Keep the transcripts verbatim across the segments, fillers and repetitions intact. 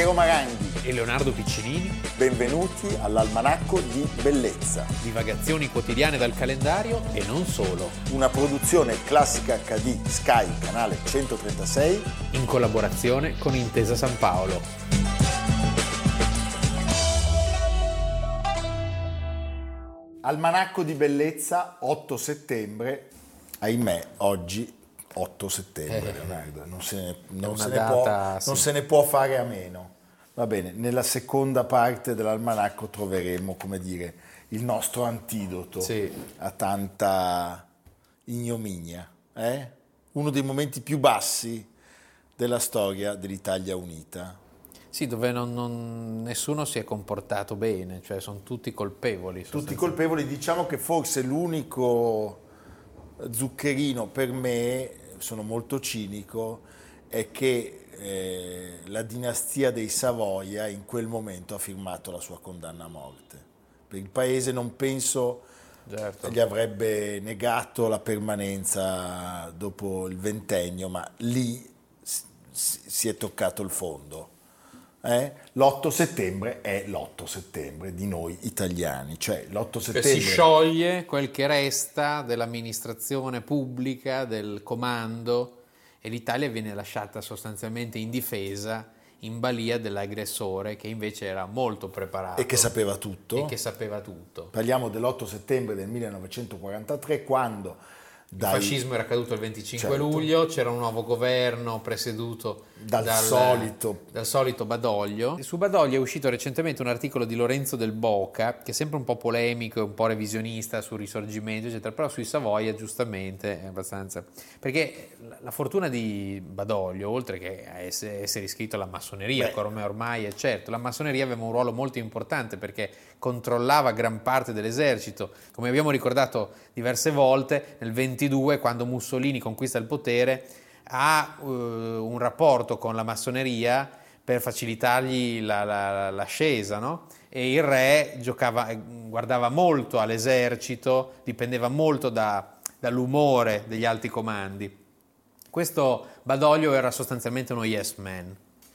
Piero Maranghi e Leonardo Piccinini. Benvenuti all'Almanacco di Bellezza. Divagazioni quotidiane dal calendario e non solo. Una produzione Classica acca di Sky, canale centotrentasei, in collaborazione con Intesa Sanpaolo. Almanacco di Bellezza, otto settembre. Ahimè, oggi otto settembre, Leonardo, non se ne, non se ne data, può, sì. non se ne può fare a meno. Va bene, nella seconda parte dell'almanacco troveremo, come dire, il nostro antidoto sì. a tanta ignominia. Eh? Uno dei momenti più bassi della storia dell'Italia unita. Sì, dove non, non, nessuno si è comportato bene, cioè sono tutti colpevoli. Tutti colpevoli, diciamo che forse l'unico zuccherino per me, sono molto cinico, è che eh, la dinastia dei Savoia in quel momento ha firmato la sua condanna a morte. Per il paese non penso certo. gli avrebbe negato la permanenza dopo il ventennio, ma lì si è toccato il fondo. Eh? l'otto settembre è l'otto settembre di noi italiani, cioè l'otto settembre si scioglie quel che resta dell'amministrazione pubblica, del comando, e l'Italia viene lasciata sostanzialmente indifesa in balia dell'aggressore, che invece era molto preparato e che sapeva tutto, e che sapeva tutto. Parliamo dell'otto settembre del millenovecentoquarantatré, quando Dai, il fascismo era caduto il venticinque certo. luglio, c'era un nuovo governo presieduto dal, dal, solito. dal solito Badoglio. Su Badoglio è uscito recentemente un articolo di Lorenzo del Boca, che è sempre un po' polemico e un po' revisionista sul risorgimento, eccetera, però sui Savoia giustamente è abbastanza... Perché la fortuna di Badoglio, oltre che a essere iscritto alla massoneria, ormai, ormai è certo, la massoneria aveva un ruolo molto importante perché controllava gran parte dell'esercito, come abbiamo ricordato diverse volte. Nel ventidue, quando Mussolini conquista il potere, ha uh, un rapporto con la massoneria per facilitargli la, la, l'ascesa, no? E il re giocava, guardava molto all'esercito, dipendeva molto da, dall'umore degli alti comandi. Questo Badoglio era sostanzialmente uno yes man,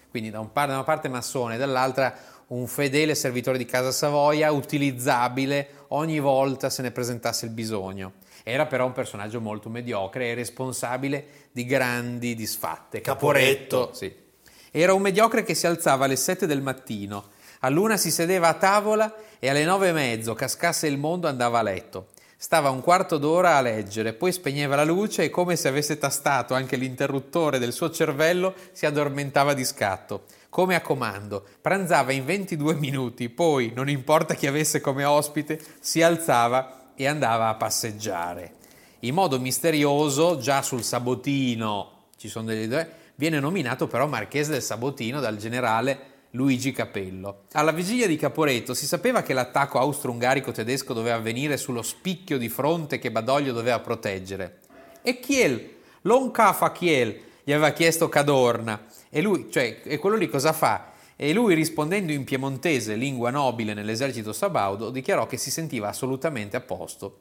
quindi da, un par- da una parte massone e dall'altra un fedele servitore di casa Savoia, utilizzabile ogni volta se ne presentasse il bisogno. Era però un personaggio molto mediocre e responsabile di grandi disfatte. Caporetto. Caporetto sì. Era un mediocre che si alzava alle sette del mattino, all'una si sedeva a tavola e alle nove e mezzo, cascasse il mondo, andava a letto. Stava un quarto d'ora a leggere, poi spegneva la luce e, come se avesse tastato anche l'interruttore del suo cervello, si addormentava di scatto, come a comando. Pranzava in ventidue minuti, poi, non importa chi avesse come ospite, si alzava e andava a passeggiare. In modo misterioso, già sul Sabotino, ci sono delle idee, viene nominato però marchese del Sabotino dal generale Luigi Capello. Alla vigilia di Caporetto si sapeva che l'attacco austro-ungarico tedesco doveva avvenire sullo spicchio di fronte che Badoglio doveva proteggere. E Kiel, l'oncafa Kiel, gli aveva chiesto Cadorna. E lui, cioè, e quello lì cosa fa? E lui, rispondendo in piemontese, lingua nobile nell'esercito sabaudo, dichiarò che si sentiva assolutamente a posto.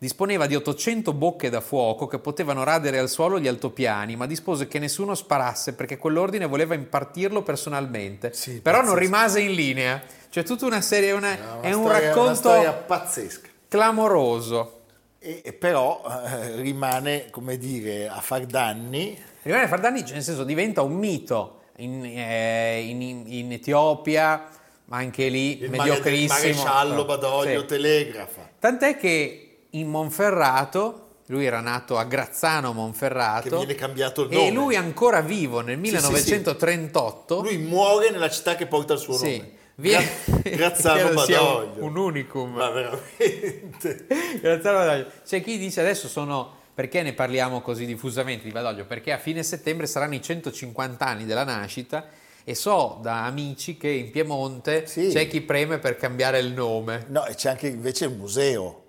Disponeva di ottocento bocche da fuoco che potevano radere al suolo gli altopiani, ma dispose che nessuno sparasse perché quell'ordine voleva impartirlo personalmente. Sì, però pazzesco. Non rimase in linea. Cioè tutta una serie, una, no, una è un storia, racconto una storia pazzesca, clamoroso. E, e però eh, rimane, come dire, a far danni. Rimane a far danni, cioè, nel senso, diventa un mito. In, eh, in, in Etiopia, ma anche lì il mediocrissimo. Il maresciallo Badoglio sì. telegrafa. Tant'è che in Monferrato, lui era nato a Grazzano Monferrato, che viene cambiato il nome. E lui ancora vivo nel millenovecentotrentotto. Sì, sì, sì. Lui muore nella città che porta il suo sì. nome. Gra- Grazzano Badoglio. Un unicum. Ma veramente. Grazzano Badoglio. C'è chi dice adesso sono... Perché ne parliamo così diffusamente di Badoglio? Perché a fine settembre saranno i centocinquanta anni della nascita, e so da amici che in Piemonte sì. c'è chi preme per cambiare il nome. No, e c'è anche invece il museo,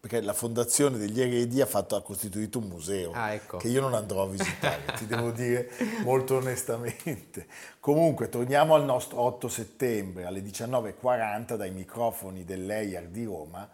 perché la Fondazione degli Eredi ha, fatto, ha costituito un museo, ah, ecco. che io non andrò a visitare, ti devo dire molto onestamente. Comunque, torniamo al nostro otto settembre, alle diciannove e quaranta, dai microfoni dell'E I A R di Roma,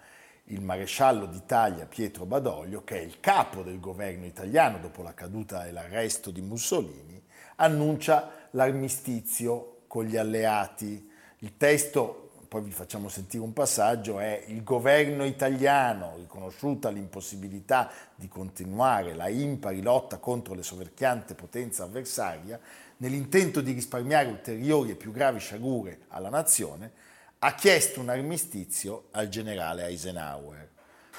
il maresciallo d'Italia Pietro Badoglio, che è il capo del governo italiano dopo la caduta e l'arresto di Mussolini, annuncia l'armistizio con gli alleati. Il testo, poi vi facciamo sentire un passaggio, è: il governo italiano, riconosciuta l'impossibilità di continuare la impari lotta contro le soverchiante potenza avversaria, nell'intento di risparmiare ulteriori e più gravi sciagure alla nazione, ha chiesto un armistizio al generale Eisenhower,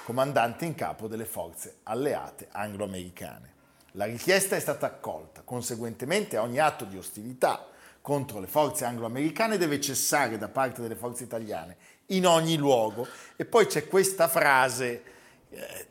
comandante in capo delle forze alleate anglo-americane. La richiesta è stata accolta, conseguentemente ogni atto di ostilità contro le forze anglo-americane deve cessare da parte delle forze italiane in ogni luogo. E poi c'è questa frase eh,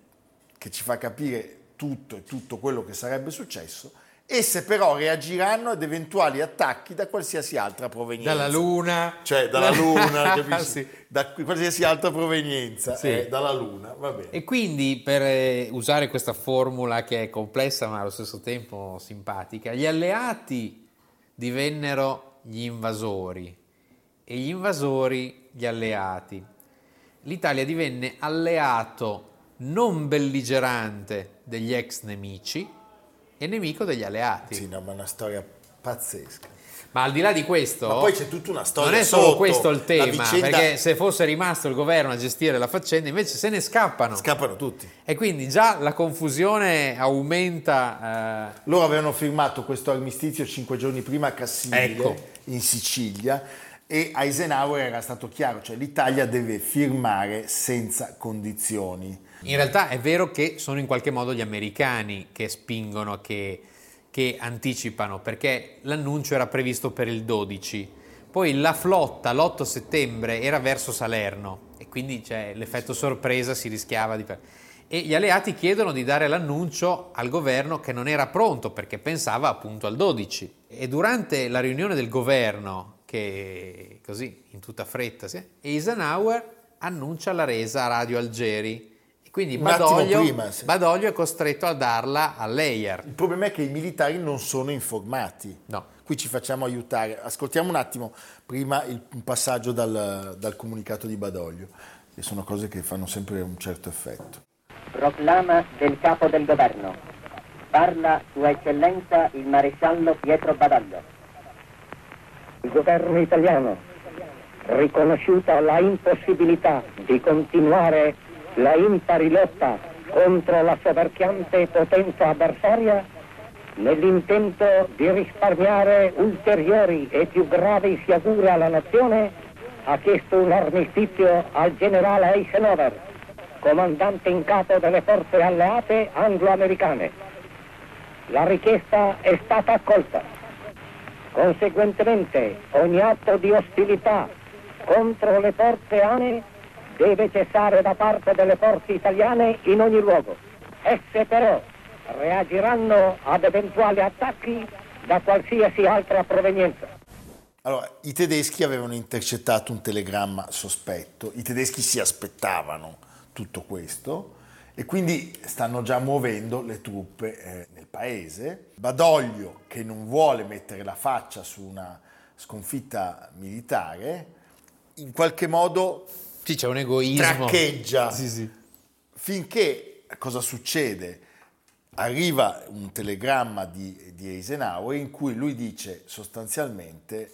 che ci fa capire tutto e tutto quello che sarebbe successo: esse però reagiranno ad eventuali attacchi da qualsiasi altra provenienza. Dalla luna. Cioè dalla luna, capisci? Sì. Da qualsiasi altra provenienza, sì. eh, dalla luna, va bene. E quindi, per usare questa formula che è complessa ma allo stesso tempo simpatica, gli alleati divennero gli invasori e gli invasori gli alleati. L'Italia divenne alleato non belligerante degli ex nemici e nemico degli alleati. Sì, no, ma è una storia pazzesca. Ma al di là di questo, ma poi c'è tutta una storia. Non è solo sotto, questo il tema, vicenda... perché se fosse rimasto il governo a gestire la faccenda, invece se ne scappano. Scappano tutti. E quindi già la confusione aumenta. Eh... Loro avevano firmato questo armistizio cinque giorni prima a Cassibile, ecco, in Sicilia, e Eisenhower era stato chiaro, cioè l'Italia deve firmare senza condizioni. In realtà è vero che sono in qualche modo gli americani che spingono, che... che anticipano, perché l'annuncio era previsto per il dodici, poi la flotta l'otto settembre era verso Salerno e quindi cioè, l'effetto sorpresa si rischiava di... E gli alleati chiedono di dare l'annuncio al governo che non era pronto perché pensava appunto al dodici, e durante la riunione del governo, che così in tutta fretta, sì, Eisenhower annuncia la resa a Radio Algeri. Quindi Badoglio, prima, sì. Badoglio è costretto a darla a Leyer. Il problema è che i militari non sono informati. No. Qui ci facciamo aiutare. Ascoltiamo un attimo prima il, un passaggio dal, dal comunicato di Badoglio, che sono cose che fanno sempre un certo effetto. Proclama del capo del governo. Parla Sua Eccellenza il maresciallo Pietro Badoglio. Il governo italiano, riconosciuta la impossibilità di continuare la impari lotta contro la soverchiante potenza avversaria, nell'intento di risparmiare ulteriori e più gravi sciagure alla nazione, ha chiesto un armistizio al generale Eisenhower, comandante in capo delle forze alleate anglo-americane. La richiesta è stata accolta. Conseguentemente, ogni atto di ostilità contro le forze alleate deve cessare da parte delle forze italiane in ogni luogo. Esse però reagiranno ad eventuali attacchi da qualsiasi altra provenienza. Allora, i tedeschi avevano intercettato un telegramma sospetto, i tedeschi si aspettavano tutto questo e quindi stanno già muovendo le truppe eh, nel paese. Badoglio, che non vuole mettere la faccia su una sconfitta militare, in qualche modo... Sì, c'è un egoismo. Traccheggia. Sì, sì. Finché, cosa succede? Arriva un telegramma di, di Eisenhower in cui lui dice sostanzialmente: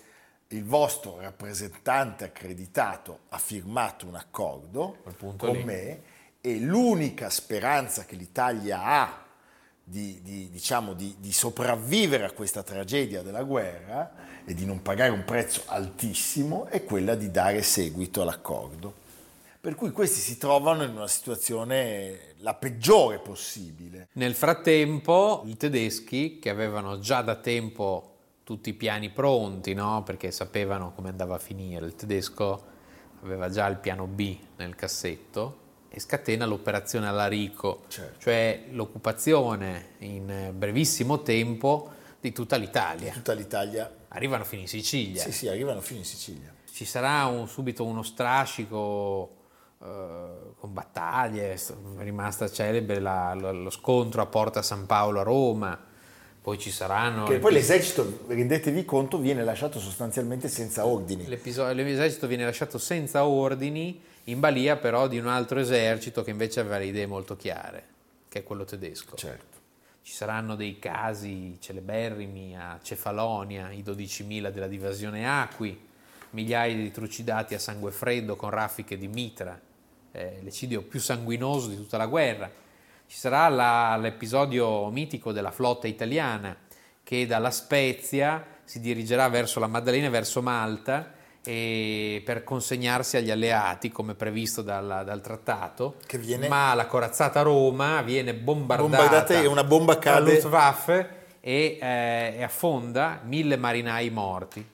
il vostro rappresentante accreditato ha firmato un accordo con lì. me, e l'unica speranza che l'Italia ha di, di, diciamo, di, di sopravvivere a questa tragedia della guerra e di non pagare un prezzo altissimo è quella di dare seguito all'accordo. Per cui questi si trovano in una situazione la peggiore possibile. Nel frattempo i tedeschi, che avevano già da tempo tutti i piani pronti, no? Perché sapevano come andava a finire, il tedesco aveva già il piano B nel cassetto, e scatena l'operazione Alarico, certo. Cioè l'occupazione in brevissimo tempo di tutta l'Italia. Di tutta l'Italia. Arrivano fino in Sicilia. Sì, sì, arrivano fino in Sicilia. Ci sarà un, subito uno strascico eh, con battaglie, è rimasta celebre la, lo, lo scontro a Porta San Paolo a Roma, poi ci saranno... Che poi l'esercito, rendetevi conto, viene lasciato sostanzialmente senza ordini. L'esercito viene lasciato senza ordini, in balia però di un altro esercito che invece aveva le idee molto chiare, che è quello tedesco. Certo. Ci saranno dei casi celeberrimi a Cefalonia, i dodicimila della Divisione Acqui, migliaia di trucidati a sangue freddo con raffiche di mitra, eh, l'eccidio più sanguinoso di tutta la guerra. Ci sarà la, l'episodio mitico della flotta italiana che dalla Spezia si dirigerà verso la Maddalena e verso Malta e per consegnarsi agli alleati come previsto dal, dal trattato, che viene... ma la corazzata Roma viene bombardata, bombardata e una bomba cade dalla Luftwaffe e, eh, e affonda, mille marinai morti.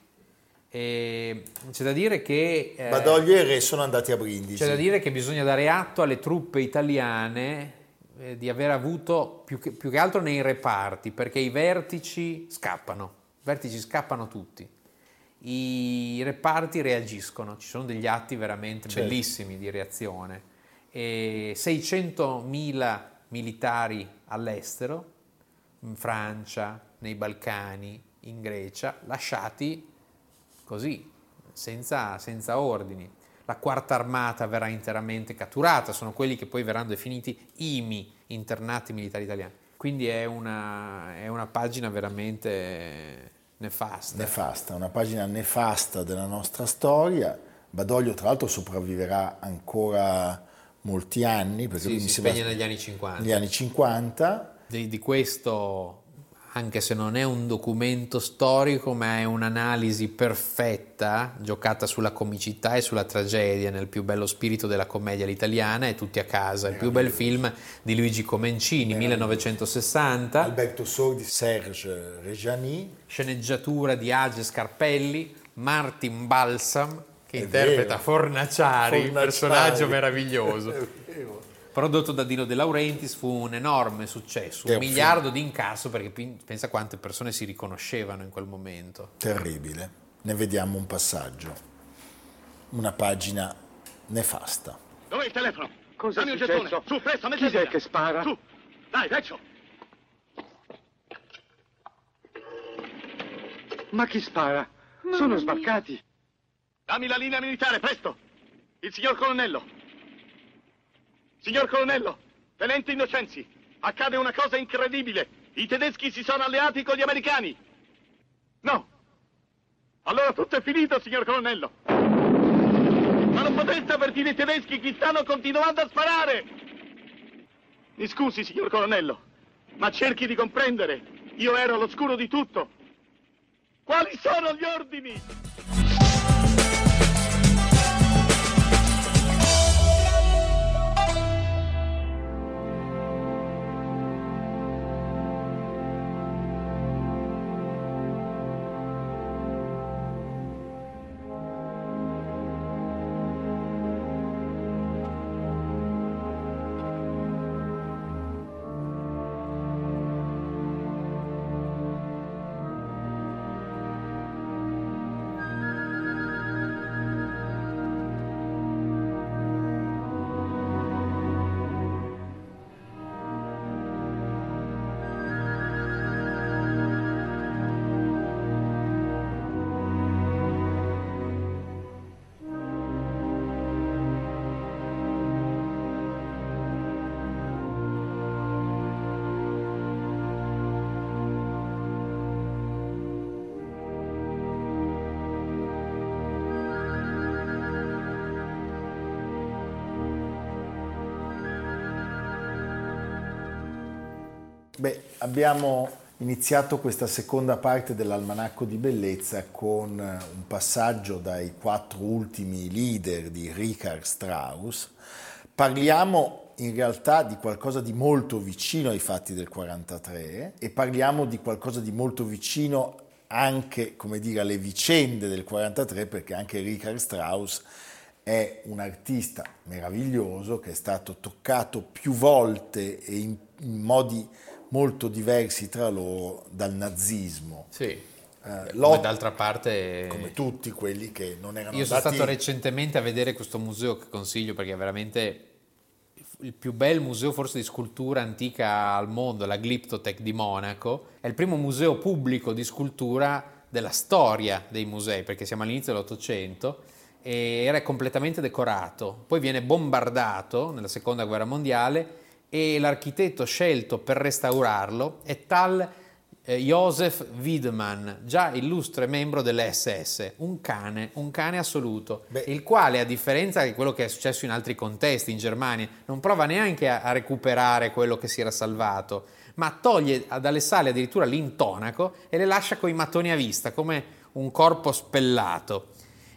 E c'è da dire che eh, Badoglio e Re sono andati a Brindisi. C'è da dire che bisogna dare atto alle truppe italiane eh, di aver avuto più che, più che altro nei reparti, perché i vertici scappano, i vertici scappano tutti. I reparti reagiscono, ci sono degli atti veramente certo. bellissimi di reazione. E seicentomila militari all'estero, in Francia, nei Balcani, in Grecia, lasciati così, senza, senza ordini. La quarta armata verrà interamente catturata, sono quelli che poi verranno definiti I M I, internati militari italiani. Quindi è una, è una pagina veramente... Nefasta. Nefasta, una pagina nefasta della nostra storia. Badoglio tra l'altro sopravviverà ancora molti anni, perché sì, lui si spegne negli anni cinquanta. Negli anni cinquanta. Di, di questo, anche se non è un documento storico, ma è un'analisi perfetta, giocata sulla comicità e sulla tragedia, nel più bello spirito della commedia all'italiana, e tutti a casa, il più bel film di Luigi Comencini, millenovecentosessanta. Alberto Sordi, Serge Reggiani. Sceneggiatura di Age Scarpelli, Martin Balsam, che è interpreta vero. Fornaciari, Fornaciari, personaggio meraviglioso. È vero. Prodotto da Dino De Laurentiis, fu un enorme successo, un miliardo di incasso, perché pensa quante persone si riconoscevano in quel momento. Terribile. Ne vediamo un passaggio. Una pagina nefasta. Dov'è il telefono? Cosa è successo? Su, presto, mettete via. Chi è che spara? Su, dai, vecchio. Ma chi spara? Mamma Sono mia. Sbarcati. Dammi la linea militare, presto. Il signor colonnello. Signor colonnello, tenente Innocenzi, accade una cosa incredibile. I tedeschi si sono alleati con gli americani. No. Allora tutto è finito, signor colonnello. Ma non potreste avvertire i tedeschi che stanno continuando a sparare. Mi scusi, signor colonnello, ma cerchi di comprendere. Io ero all'oscuro di tutto. Quali sono gli ordini? Beh, abbiamo iniziato questa seconda parte dell'Almanacco di Bellezza con un passaggio dai quattro ultimi leader di Richard Strauss. Parliamo in realtà di qualcosa di molto vicino ai fatti del quarantatré e parliamo di qualcosa di molto vicino anche, come dire, alle vicende del quarantatré, perché anche Richard Strauss è un artista meraviglioso che è stato toccato più volte e in, in modi molto diversi tra loro dal nazismo. Sì. Eh, come d'altra parte come tutti quelli che non erano io sono andati... stato recentemente a vedere questo museo che consiglio perché è veramente il più bel museo forse di scultura antica al mondo, la Glyptothek di Monaco. È il primo museo pubblico di scultura della storia dei musei, perché siamo all'inizio dell'Ottocento e era completamente decorato. Poi viene bombardato nella Seconda Guerra Mondiale e l'architetto scelto per restaurarlo è tal eh, Josef Wiedemann, già illustre membro dell'esse esse, un cane, un cane assoluto, Beh. il quale, a differenza di quello che è successo in altri contesti in Germania, non prova neanche a, a recuperare quello che si era salvato, ma toglie dalle sale addirittura l'intonaco e le lascia coi mattoni a vista, come un corpo spellato.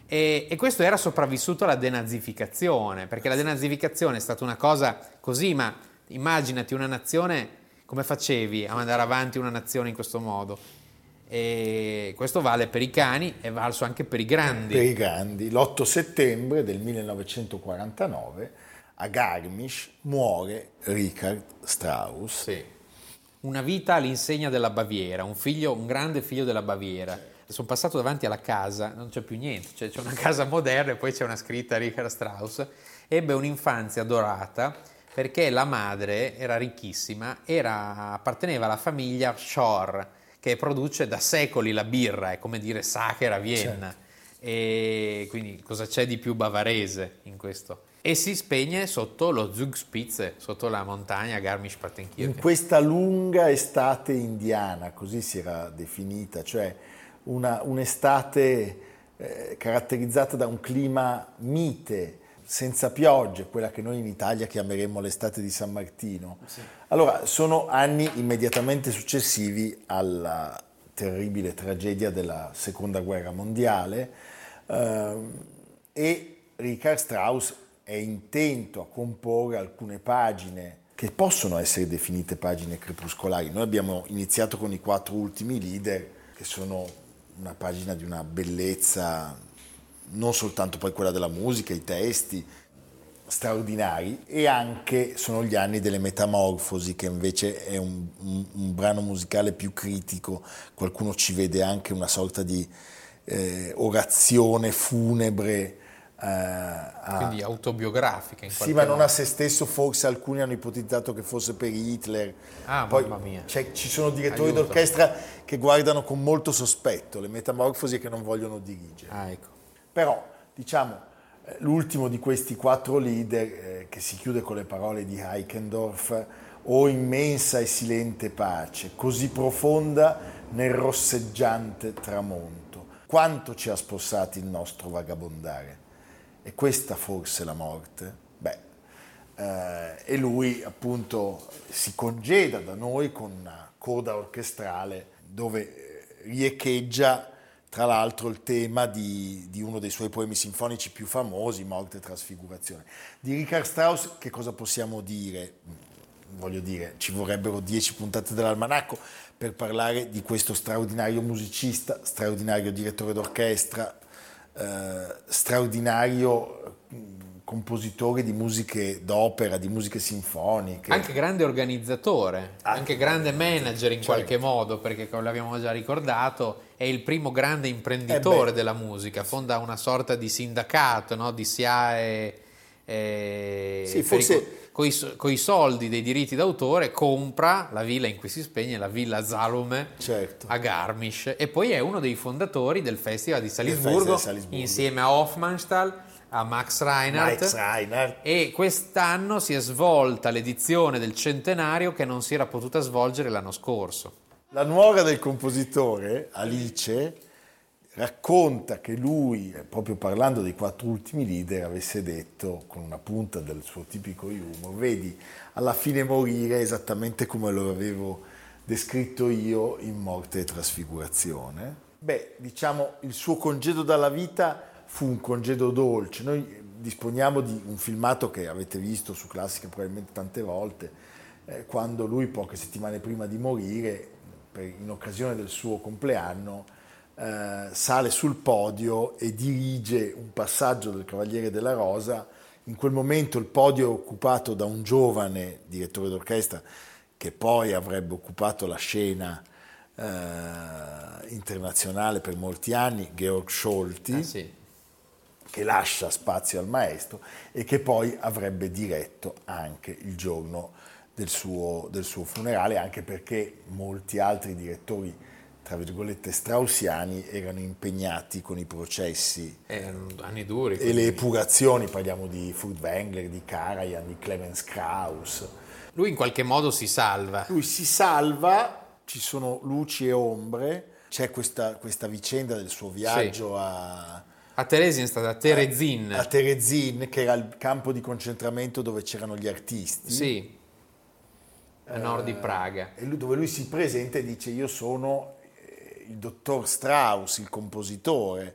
E, e questo era sopravvissuto alla denazificazione, perché la denazificazione è stata una cosa così, ma immaginati una nazione, come facevi a mandare avanti una nazione in questo modo? E questo vale per i cani e vale anche per i grandi. Per i grandi. L'otto settembre del millenovecentoquarantanove a Garmisch muore Richard Strauss. Sì. Una vita all'insegna della Baviera, un figlio, un grande figlio della Baviera. Sì. Sono passato davanti alla casa, non c'è più niente, cioè c'è una casa moderna e poi c'è una scritta Richard Strauss. Ebbe un'infanzia dorata perché la madre era ricchissima, era, apparteneva alla famiglia Schorr, che produce da secoli la birra, è come dire Sacher a Vienna. Certo. E quindi cosa c'è di più bavarese in questo? E si spegne sotto lo Zugspitze, sotto la montagna Garmisch-Partenkirchen. In questa lunga estate indiana, così si era definita, cioè Una, un'estate eh, caratterizzata da un clima mite, senza piogge, quella che noi in Italia chiameremmo l'estate di San Martino. Sì. Allora, sono anni immediatamente successivi alla terribile tragedia della Seconda Guerra Mondiale eh, e Richard Strauss è intento a comporre alcune pagine che possono essere definite pagine crepuscolari. Noi abbiamo iniziato con i quattro ultimi leader, che sono una pagina di una bellezza, non soltanto poi quella della musica, i testi straordinari, e anche sono gli anni delle Metamorfosi, che invece è un, un, un brano musicale più critico. Qualcuno ci vede anche una sorta di eh, orazione funebre, eh, a, quindi autobiografica in qualche modo. Sì, ma non a se stesso, forse alcuni hanno ipotizzato che fosse per Hitler. Ah, poi, mamma mia. Cioè, ci sono direttori Aiuto. d'orchestra che guardano con molto sospetto le Metamorfosi, che non vogliono dirigere. Ah, ecco. Però, diciamo, l'ultimo di questi quattro leader, eh, che si chiude con le parole di Heichendorff: «O immensa e silente pace, così profonda nel rosseggiante tramonto, quanto ci ha spossati il nostro vagabondare. E questa forse la morte?» Beh, eh, e lui appunto si congeda da noi con una coda orchestrale dove riecheggia tra l'altro il tema di, di uno dei suoi poemi sinfonici più famosi, Morte e Trasfigurazione. Di Richard Strauss che cosa possiamo dire? Voglio dire, ci vorrebbero dieci puntate dell'Almanacco per parlare di questo straordinario musicista, straordinario direttore d'orchestra, Uh, straordinario compositore di musiche d'opera, di musiche sinfoniche. Anche grande organizzatore, anche, anche grande manager in certo. qualche modo, perché come l'abbiamo già ricordato è il primo grande imprenditore eh della musica, fonda una sorta di sindacato, no? di SIAE, eh, sì, forse... coi, coi soldi dei diritti d'autore compra la villa in cui si spegne, la villa Salome, certo. a Garmisch, e poi è uno dei fondatori del Festival di Salisburgo, Festival di Salisburgo. insieme a Hofmannsthal, a Max Reinhardt, Max Reinhardt, e quest'anno si è svolta l'edizione del centenario che non si era potuta svolgere l'anno scorso. La nuora del compositore, Alice, racconta che lui, proprio parlando dei quattro ultimi leader, avesse detto con una punta del suo tipico humor: vedi, alla fine morire esattamente come lo avevo descritto io in Morte e Trasfigurazione. Beh, diciamo, il suo congedo dalla vita fu un congedo dolce. Noi disponiamo di un filmato che avete visto su Classica probabilmente tante volte, eh, quando lui, poche settimane prima di morire, per, in occasione del suo compleanno, Uh, sale sul podio e dirige un passaggio del Cavaliere della Rosa. In quel momento il podio è occupato da un giovane direttore d'orchestra che poi avrebbe occupato la scena uh, internazionale per molti anni, Georg Scholti, ah, sì. che lascia spazio al maestro e che poi avrebbe diretto anche il giorno del suo, del suo funerale, anche perché molti altri direttori, tra virgolette, straussiani erano impegnati con i processi erano anni duri, e le epurazioni. Parliamo di Furtwängler, di Karajan, di Clemens Krauss. Lui in qualche modo si salva. Lui si salva, ci sono luci e ombre, c'è questa, questa vicenda del suo viaggio, sì, a... A Theresienstadt, a Terezín. A, a Terezín, che era il campo di concentramento dove c'erano gli artisti. Sì, a nord di Praga. Eh, dove lui si presenta e dice: io sono il dottor Strauss, il compositore.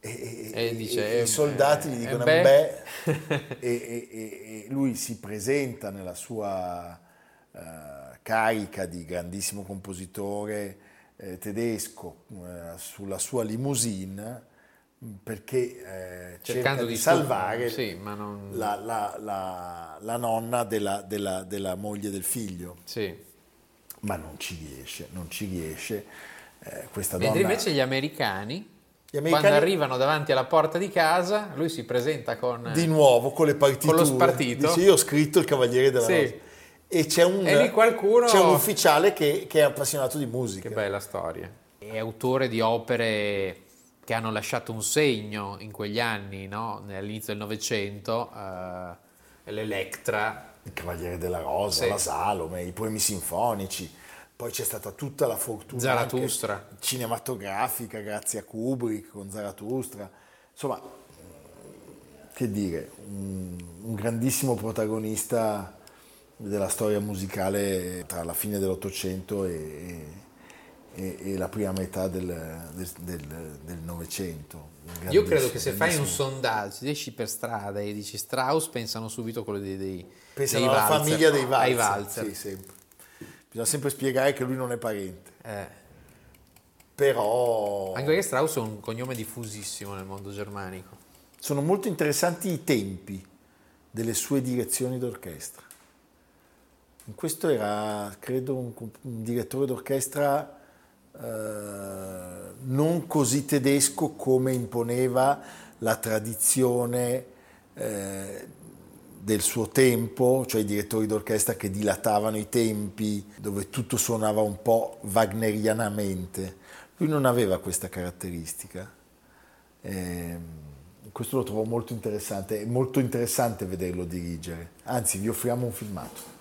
E, e, e, dice, e eh, i soldati eh, gli dicono eh, beh, e, e, e lui si presenta nella sua uh, carica di grandissimo compositore eh, tedesco uh, sulla sua limousine, perché eh, cercando cerca di, di salvare, sì, ma non... la, la, la, la nonna della, della, della moglie del figlio, sì, ma non ci riesce, non ci riesce eh, questa mentre donna... invece gli americani, gli americani quando arrivano davanti alla porta di casa, lui si presenta con di nuovo con le partiture, con lo spartito, dice: io ho scritto il Cavaliere della Rosa, sì, e c'è un, e lì qualcuno... c'è un ufficiale che, che è appassionato di musica. Che bella storia. È autore di opere che hanno lasciato un segno in quegli anni, no? All'inizio del Novecento, eh, l'Electra, il Cavaliere della Rosa, sì, la Salome, i poemi sinfonici. Poi c'è stata tutta la fortuna Zarathustra cinematografica, grazie a Kubrick con Zarathustra. Insomma, che dire, un, un grandissimo protagonista della storia musicale tra la fine dell'Ottocento e... e e la prima metà del, del, del, del Novecento. Io credo che se fai un sondaggio, esci per strada e dici Strauss, pensano subito quello dei, dei pensano dei alla Walzer, famiglia dei Walzer, ai Walzer. Sì, sempre. Bisogna sempre spiegare che lui non è parente. Eh. Però... anche perché Strauss è un cognome diffusissimo nel mondo germanico. Sono molto interessanti i tempi delle sue direzioni d'orchestra. Questo era, credo, un, un direttore d'orchestra Uh, non così tedesco come imponeva la tradizione uh, del suo tempo, cioè i direttori d'orchestra che dilatavano i tempi, dove tutto suonava un po' wagnerianamente. Lui non aveva questa caratteristica. Eh, questo lo trovo molto interessante, è molto interessante vederlo dirigere. Anzi, vi offriamo un filmato.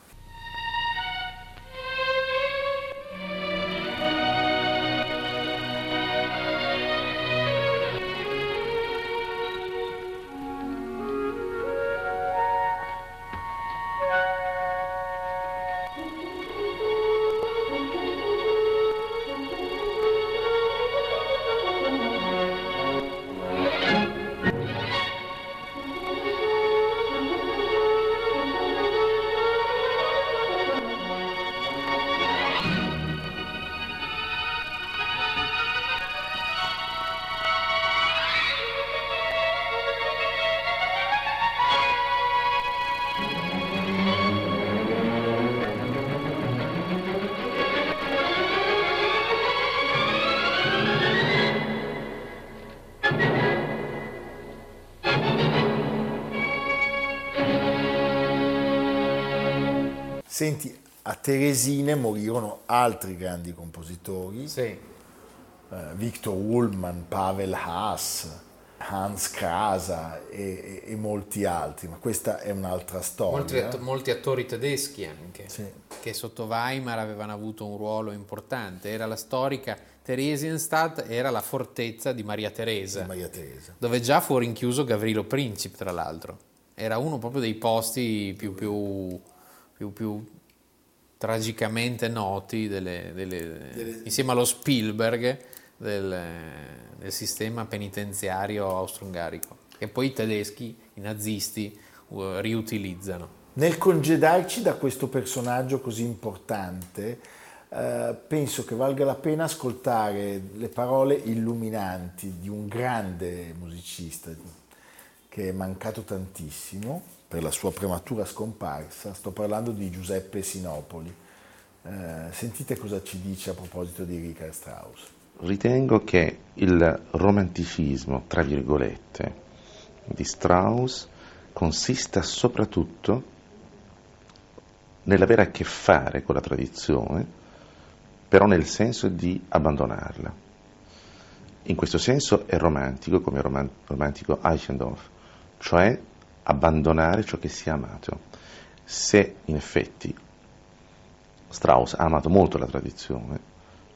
Senti, a Teresina morirono altri grandi compositori, sì, uh, Victor Ullmann, Pavel Haas, Hans Krása e, e, e molti altri, ma questa è un'altra storia. Molti, att- molti attori tedeschi anche, sì, che sotto Weimar avevano avuto un ruolo importante. Era la storica Theresienstadt, era la fortezza di Maria Teresa, di Maria Teresa, dove già fu rinchiuso Gavrilo Princip, tra l'altro. Era uno proprio dei posti più... più Più, più tragicamente noti delle, delle, delle... insieme allo Spielberg del, del sistema penitenziario austro-ungarico, che poi i tedeschi, i nazisti, uh, riutilizzano. Nel congedarci da questo personaggio così importante, eh, penso che valga la pena ascoltare le parole illuminanti di un grande musicista che è mancato tantissimo per la sua prematura scomparsa. Sto parlando di Giuseppe Sinopoli. Eh, sentite cosa ci dice a proposito di Richard Strauss. Ritengo che il romanticismo, tra virgolette, di Strauss consista soprattutto nell'avere a che fare con la tradizione, però nel senso di abbandonarla. In questo senso è romantico, come romantico Eichendorff, cioè abbandonare ciò che si è amato. se in effetti Strauss ha amato molto la tradizione,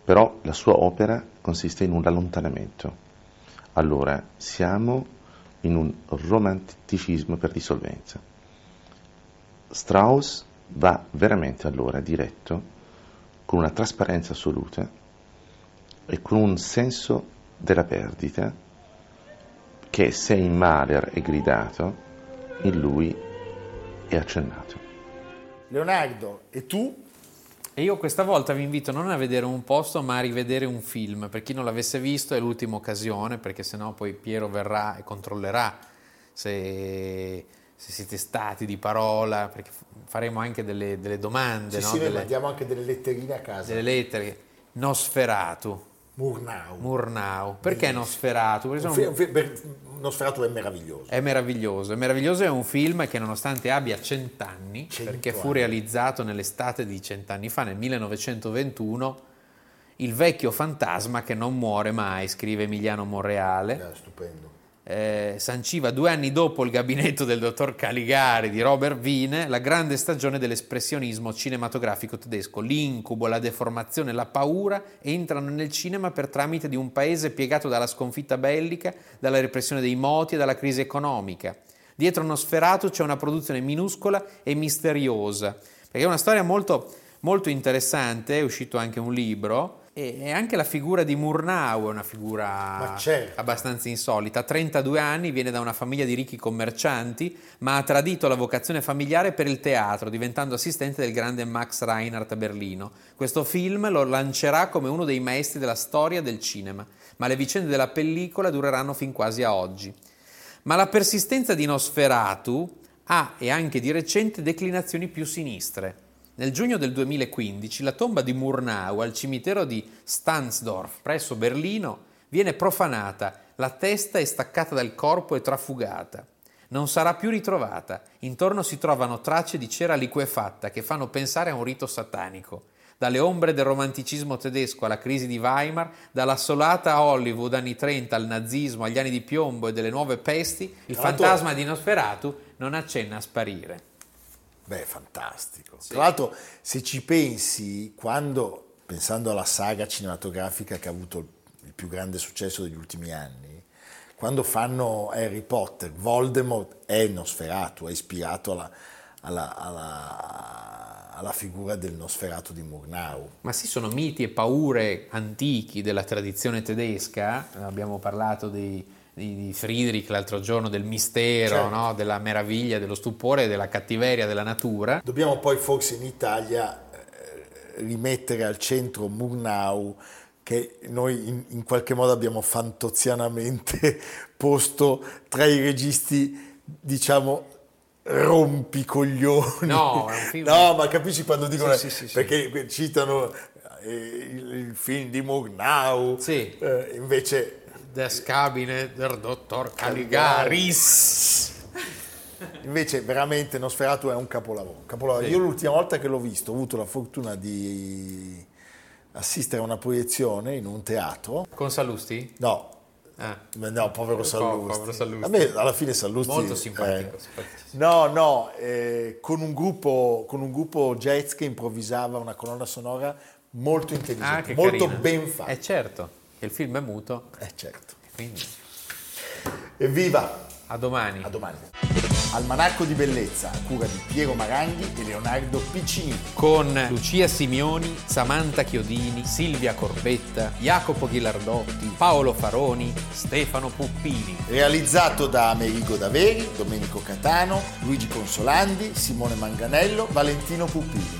però la sua opera consiste in un allontanamento. Allora siamo in un romanticismo per dissolvenza. Strauss va veramente allora diretto con una trasparenza assoluta e con un senso della perdita che, se in Mahler è gridato, in lui è accennato. Leonardo, e tu? E io questa volta vi invito non a vedere un posto, ma a rivedere un film. Per chi non l'avesse visto è l'ultima occasione, perché sennò poi Piero verrà e controllerà se, se siete stati di parola, perché faremo anche delle, delle domande. Sì, no? Sì, delle, noi mandiamo anche delle letterine a casa. Delle lettere. Nosferatu. Murnau. Murnau. Perché Nosferatu? Perché sono... un fi- un fi- Nosferatu è meraviglioso. È meraviglioso. È meraviglioso, è un film che nonostante abbia cent'anni, perché fu realizzato nell'estate di cent'anni fa, nel millenovecentoventuno, il vecchio fantasma che non muore mai, scrive Emiliano Monreale. No, stupendo. Eh, sanciva due anni dopo Il gabinetto del dottor Caligari di Robert Wiene la grande stagione dell'espressionismo cinematografico tedesco. L'incubo, la deformazione, la paura entrano nel cinema per tramite di un paese piegato dalla sconfitta bellica, dalla repressione dei moti e dalla crisi economica. Dietro Nosferatu c'è una produzione minuscola e misteriosa, perché è una storia molto, molto interessante. È uscito anche un libro. E anche la figura di Murnau è una figura abbastanza insolita. A trentadue anni viene da una famiglia di ricchi commercianti, ma ha tradito la vocazione familiare per il teatro, diventando assistente del grande Max Reinhardt a Berlino. Questo film lo lancerà come uno dei maestri della storia del cinema, ma le vicende della pellicola dureranno fin quasi a oggi. Ma la persistenza di Nosferatu ha, e anche di recente, declinazioni più sinistre. Nel giugno del duemilaquindici la tomba di Murnau al cimitero di Stahnsdorf, presso Berlino, viene profanata, la testa è staccata dal corpo e trafugata. Non sarà più ritrovata, intorno si trovano tracce di cera liquefatta che fanno pensare a un rito satanico. Dalle ombre del romanticismo tedesco alla crisi di Weimar, dalla solata Hollywood anni trenta al nazismo, agli anni di piombo e delle nuove pesti, il fantasma di Nosferatu non accenna a sparire. Beh, fantastico. Sì. Tra l'altro, se ci pensi, quando, pensando alla saga cinematografica che ha avuto il più grande successo degli ultimi anni, quando fanno Harry Potter, Voldemort è Nosferatu, è ispirato alla, alla, alla, alla figura del Nosferatu di Murnau. Ma sì, sono miti e paure antichi della tradizione tedesca. Abbiamo parlato di... di Friedrich l'altro giorno, del mistero, certo. No? Della meraviglia, dello stupore, della cattiveria della natura. Dobbiamo poi forse in Italia eh, rimettere al centro Murnau, che noi in, in qualche modo abbiamo fantozianamente posto tra i registi, diciamo, rompicoglioni. No, è un film... no, ma capisci quando dicono sì, la... sì, sì, perché sì. Citano eh, il, il film di Murnau, sì. eh, invece Das Cabinet del dottor Caligaris. Invece veramente Nosferatu è un capolavoro, capolavoro. Sì. Io l'ultima volta che l'ho visto ho avuto la fortuna di assistere a una proiezione in un teatro. Con Sallusti? No, ah. no povero Sallusti. Povero Sallusti. Vabbè, alla fine Sallusti... Molto simpatico. Eh. simpatico. No, no, eh, con, un gruppo, con un gruppo jazz che improvvisava una colonna sonora molto intelligente, ah, molto carina. Ben fatta. Eh certo. Il film è muto. Eh certo. Quindi. Evviva! A domani. A domani. Almanacco di Bellezza, a cura di Piero Maranghi e Leonardo Piccinini. Con Lucia Simioni, Samantha Chiodini, Silvia Corbetta, Jacopo Ghilardotti, Paolo Faroni, Stefano Puppini. Realizzato da Amerigo Daveri, Domenico Catano, Luigi Consolandi, Simone Manganello, Valentino Puppini.